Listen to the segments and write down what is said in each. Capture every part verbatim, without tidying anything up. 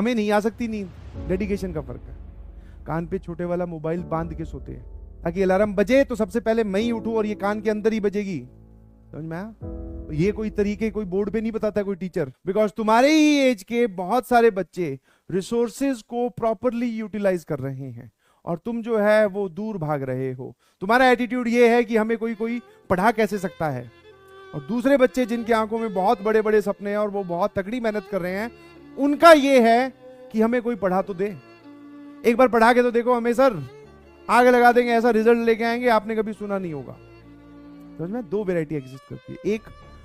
हमें नहीं आ सकती नींद, डेडिकेशन का फर्क है। कान पे छोटे वाला मोबाइल बांध के सोते हैं ताकि अलार्म बजे तो सबसे पहले मैं ही उठूं और ये कान के अंदर ही बजेगी। समझ में आया? ये कोई तरीके कोई बोर्ड पे नहीं बताता कोई टीचर, बिकॉज तुम्हारे ही एज के बहुत सारे बच्चे रिसोर्सेज को प्रॉपरली यूटिलाइज कर रहे हैं और तुम जो है वो दूर भाग रहे हो। तुम्हारा एटीट्यूड ये है कि हमें कोई कोई पढ़ा कैसे सकता है, और दूसरे बच्चे जिनकी आंखों में बहुत बड़े बड़े सपने हैं और वो बहुत तगड़ी मेहनत कर रहे हैं, उनका ये है कि हमें कोई पढ़ा तो दे, एक बार पढ़ा के तो देखो हमें सर, आग लगा देंगे, ऐसा रिजल्ट लेके आएंगे आपने कभी सुना नहीं होगा। समझ में? दो वेरायटी एग्जिस्ट करती है, एक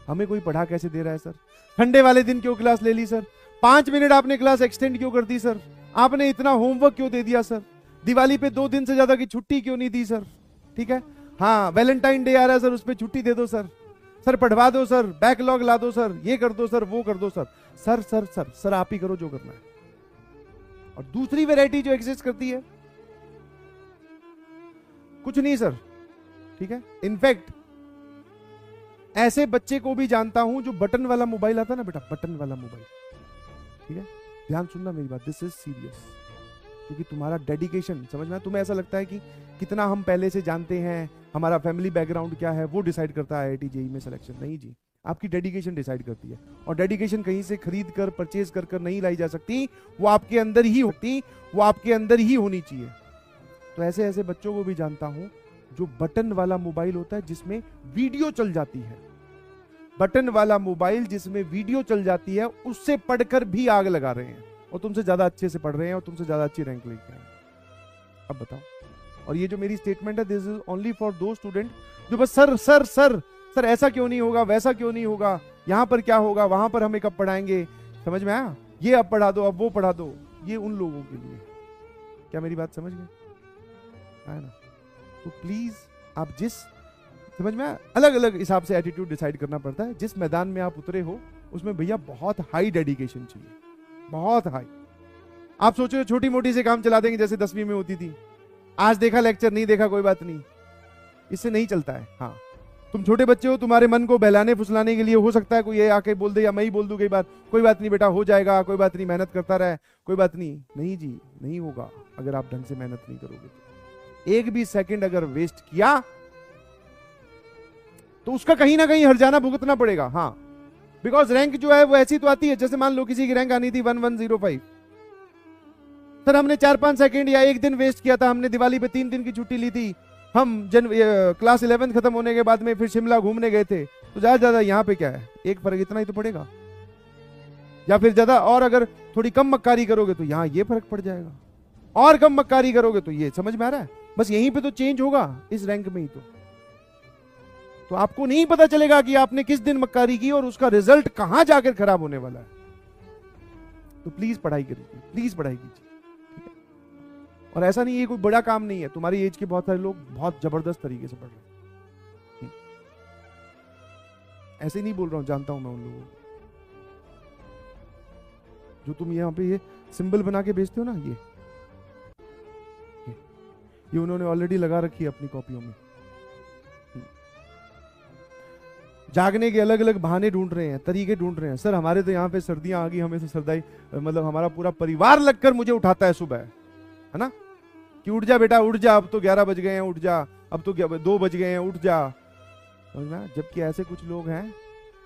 हमें कोई पढ़ा कैसे दे रहा है सर, ठंडे वाले दिन क्यों क्लास ले ली सर, पांच मिनट आपने क्लास एक्सटेंड क्यों कर दी सर, आपने इतना होमवर्क क्यों दे दिया सर, दिवाली पे दो दिन से ज्यादा की छुट्टी क्यों नहीं दी सर, ठीक है, हाँ वैलेंटाइन डे आ रहा है सर उस पर छुट्टी दे दो सर, सर पढ़वा दो सर, बैकलॉग ला दो सर, ये कर दो सर, वो कर दो sir, sir sir sir sir आप ही करो जो करना है। और दूसरी वैरायटी जो एग्जिस्ट करती है, कुछ नहीं सर, ठीक है, इनफैक्ट ऐसे बच्चे को भी जानता हूं जो बटन वाला मोबाइल आता है ना बेटा, बटन वाला मोबाइल, ठीक है, ध्यान सुनना मेरी बात, दिस इज सीरियस, क्योंकि तुम्हारा डेडिकेशन, समझ में, तुम्हें ऐसा लगता है कि कितना हम पहले से जानते हैं, हमारा फैमिली बैकग्राउंड क्या है, वो डिसाइड करता है आई आई टी जे ई में सिलेक्शन। नहीं जी, आपकी डेडिकेशन डिसाइड करती है, और डेडिकेशन कहीं से खरीद कर परचेज कर कर नहीं लाई जा सकती, वो आपके अंदर ही होती, वो आपके अंदर ही होनी चाहिए। तो ऐसे ऐसे बच्चों को भी जानता हूं जो बटन वाला मोबाइल होता है जिसमें वीडियो चल जाती है, बटन वाला मोबाइल जिसमें वीडियो चल जाती है, उससे पढ़कर भी आग लगा रहे हैं और तुमसे ज्यादा अच्छे से पढ़ रहे हैं और तुमसे ज्यादा अच्छी रैंक लेके आए। अब बताओ, और ये जो मेरी स्टेटमेंट है, दिस इज ओनली फॉर दो स्टूडेंट जो बस सर सर सर सर ऐसा क्यों नहीं होगा, वैसा क्यों नहीं होगा, यहाँ पर क्या होगा, वहां पर हमें कब पढ़ाएंगे, समझ में आया, ये अब पढ़ा दो, अब वो पढ़ा दो, ये उन लोगों के लिए। क्या मेरी बात समझ गए? है ना? तो प्लीज आप जिस, समझ में आया, अलग अलग हिसाब से एटीट्यूड डिसाइड करना पड़ता है। जिस मैदान में आप उतरे हो उसमें भैया बहुत हाई डेडिकेशन चाहिए, बहुत हाई। आप सोच रहे हो छोटी मोटी से काम चला देंगे जैसे दसवीं में होती थी, आज देखा लेक्चर, नहीं देखा कोई बात नहीं, इससे नहीं चलता है। हाँ, तुम छोटे बच्चे हो, तुम्हारे मन को बहलाने फुसलाने के लिए हो सकता है कोई ये आके बोल दे या मैं ही बोल दूं कई बार, कोई बात नहीं बेटा हो जाएगा, कोई बात नहीं मेहनत करता रहे, कोई बात नहीं। नहीं जी, नहीं होगा अगर आप ढंग से मेहनत नहीं करोगे तो। एक भी सेकंड अगर वेस्ट किया तो उसका कहीं ना कहीं हर्जाना भुगतना पड़ेगा। हाँ, बिकॉज रैंक जो है वो ऐसी तो आती है, जैसे मान लो किसी की रैंक आनी थी one one zero five, sir हमने चार पांच सेकेंड या एक दिन वेस्ट किया था, हमने दिवाली पे तीन दिन की छुट्टी ली थी, हम जन क्लास इलेवेंथ खत्म होने के बाद में फिर शिमला घूमने गए थे, तो ज्यादा ज्यादा यहाँ पे क्या है, एक फर्क इतना ही तो पड़ेगा। या फिर ज्यादा, और अगर थोड़ी कम मक्कारी करोगे तो यहाँ ये फर्क पड़ जाएगा, और कम मक्कारी करोगे तो ये, समझ में आ रहा है, बस यहीं पे तो चेंज होगा इस रैंक में ही। तो, तो आपको नहीं पता चलेगा कि आपने किस दिन मक्कारी की और उसका रिजल्ट कहाँ जाकर खराब होने वाला है। तो प्लीज पढ़ाई करिए, प्लीज पढ़ाई कीजिए। और ऐसा नहीं है कोई बड़ा काम नहीं है, तुम्हारी एज के बहुत सारे लोग बहुत जबरदस्त तरीके से पढ़ रहे हैं, ऐसे नहीं बोल रहा हूं, जानता हूं मैं उन लोगों को। जो तुम यहाँ पे ये सिंबल बना के बेचते हो ना, ये ये उन्होंने ऑलरेडी लगा रखी है अपनी कॉपियों में। जागने के अलग अलग बहाने ढूंढ रहे हैं, तरीके ढूंढ रहे हैं। सर हमारे तो यहाँ पे सर्दियां आ गई, हमें तो सर्दाई, मतलब हमारा पूरा परिवार लगकर मुझे उठाता है सुबह, है ना, कि उठ जा बेटा उठ जा, अब तो ग्यारह बज गए हैं, उठ जा, अब तो दो बज गए हैं, उठ जा। जबकि ऐसे कुछ लोग हैं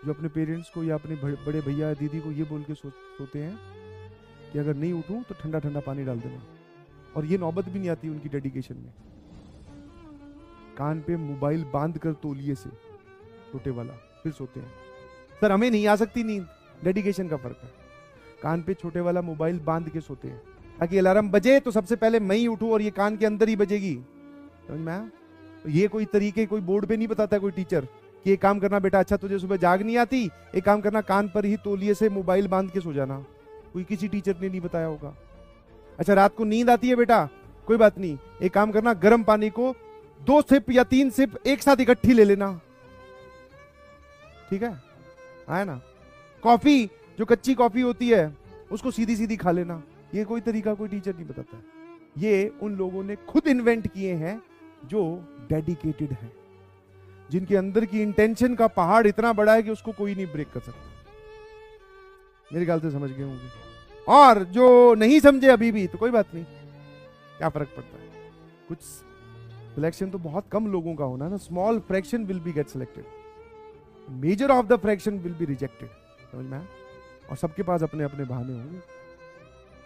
जो अपने पेरेंट्स को या अपने बड़े भैया दीदी को ये बोल के सो, सोते हैं कि अगर नहीं उठूं तो ठंडा ठंडा पानी डाल देना, और ये नौबत भी नहीं आती उनकी डेडिकेशन में। कान पे मोबाइल बांध कर तोलिए से छोटे वाला, फिर सोते हैं। सर हमें नहीं आ सकती नींद, डेडिकेशन का फर्क है। कान पे छोटे वाला मोबाइल बांध के सोते हैं ताकि अलार्म बजे तो सबसे पहले मैं ही उठूं और ये कान के अंदर ही बजेगी। समझ में आया? ये कोई तरीके कोई बोर्ड पे नहीं बताता कोई टीचर कि ये काम करना बेटा, अच्छा तुझे सुबह जाग नहीं आती, एक काम करना कान पर ही तौलिए से मोबाइल बांध के सो जाना, कोई किसी टीचर ने नहीं बताया होगा। अच्छा रात को नींद आती है बेटा, कोई बात नहीं, एक काम करना गर्म पानी को दो सिप या तीन सिप एक साथ इकट्ठी ले लेना, ठीक है, आया ना। कॉफी जो कच्ची कॉफी होती है उसको सीधी सीधी खा लेना, ये कोई तरीका कोई टीचर नहीं बताता है, ये उन लोगों ने खुद इन्वेंट किए हैं जो डेडिकेटेड हैं, जिनके अंदर की इंटेंशन का पहाड़ इतना बड़ा है कि उसको कोई नहीं ब्रेक कर सकता। मेरे ख्याल से समझ गए होंगे। और जो नहीं समझे अभी भी तो कोई बात नहीं, क्या फर्क पड़ता है। कुछ सिलेक्शन तो बहुत कम लोगों का होना ना, small fraction will be get selected, major of the fraction will be rejected, समझ में आया। और सबके पास अपने अपने बहाने होंगे।